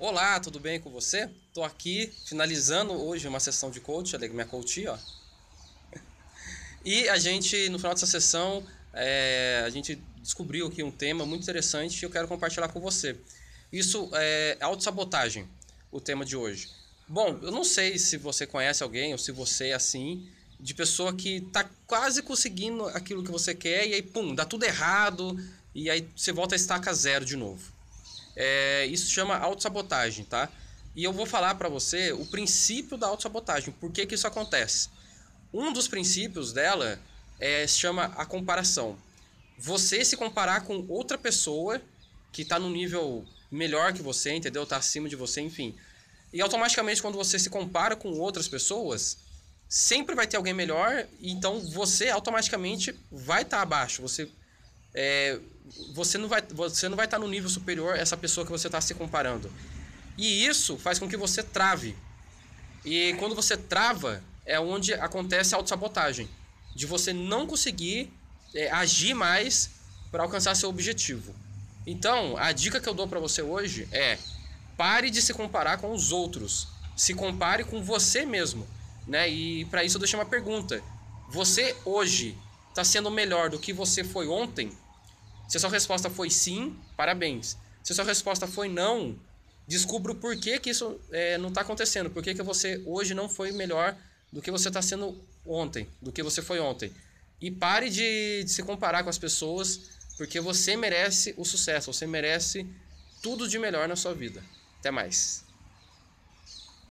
Olá, tudo bem com você? Tô aqui finalizando hoje uma sessão de coach, minha coach, ó. E a gente, no final dessa sessão, a gente descobriu aqui um tema muito interessante que eu quero compartilhar com você. Isso é autossabotagem, o tema de hoje. Bom, eu não sei se você conhece alguém ou se você é assim, de pessoa que tá quase conseguindo aquilo que você quer e aí, pum, dá tudo errado e aí você volta à estaca zero de novo. Isso chama autossabotagem, tá? E eu vou falar para você o princípio da autossabotagem, por que que isso acontece. Um dos princípios dela se chama a comparação. Você se comparar com outra pessoa que está num nível melhor que você, entendeu? Está acima de você, enfim. E automaticamente quando você se compara com outras pessoas, sempre vai ter alguém melhor, então você automaticamente vai estar abaixo, você não vai estar no nível superior a essa pessoa que você está se comparando. E isso faz com que você trave. E quando você trava, é onde acontece a autossabotagem. De você não conseguir agir mais para alcançar seu objetivo. Então, a dica que eu dou para você hoje é: pare de se comparar com os outros. Se compare com você mesmo, né? E para isso eu deixei uma pergunta. Você hoje está sendo melhor do que você foi ontem? Se a sua resposta foi sim, parabéns. Se a sua resposta foi não, descubra o porquê que isso não está acontecendo. Por que que você hoje não foi melhor do que você está sendo ontem, do que você foi ontem. E pare de se comparar com as pessoas, porque você merece o sucesso, você merece tudo de melhor na sua vida. Até mais.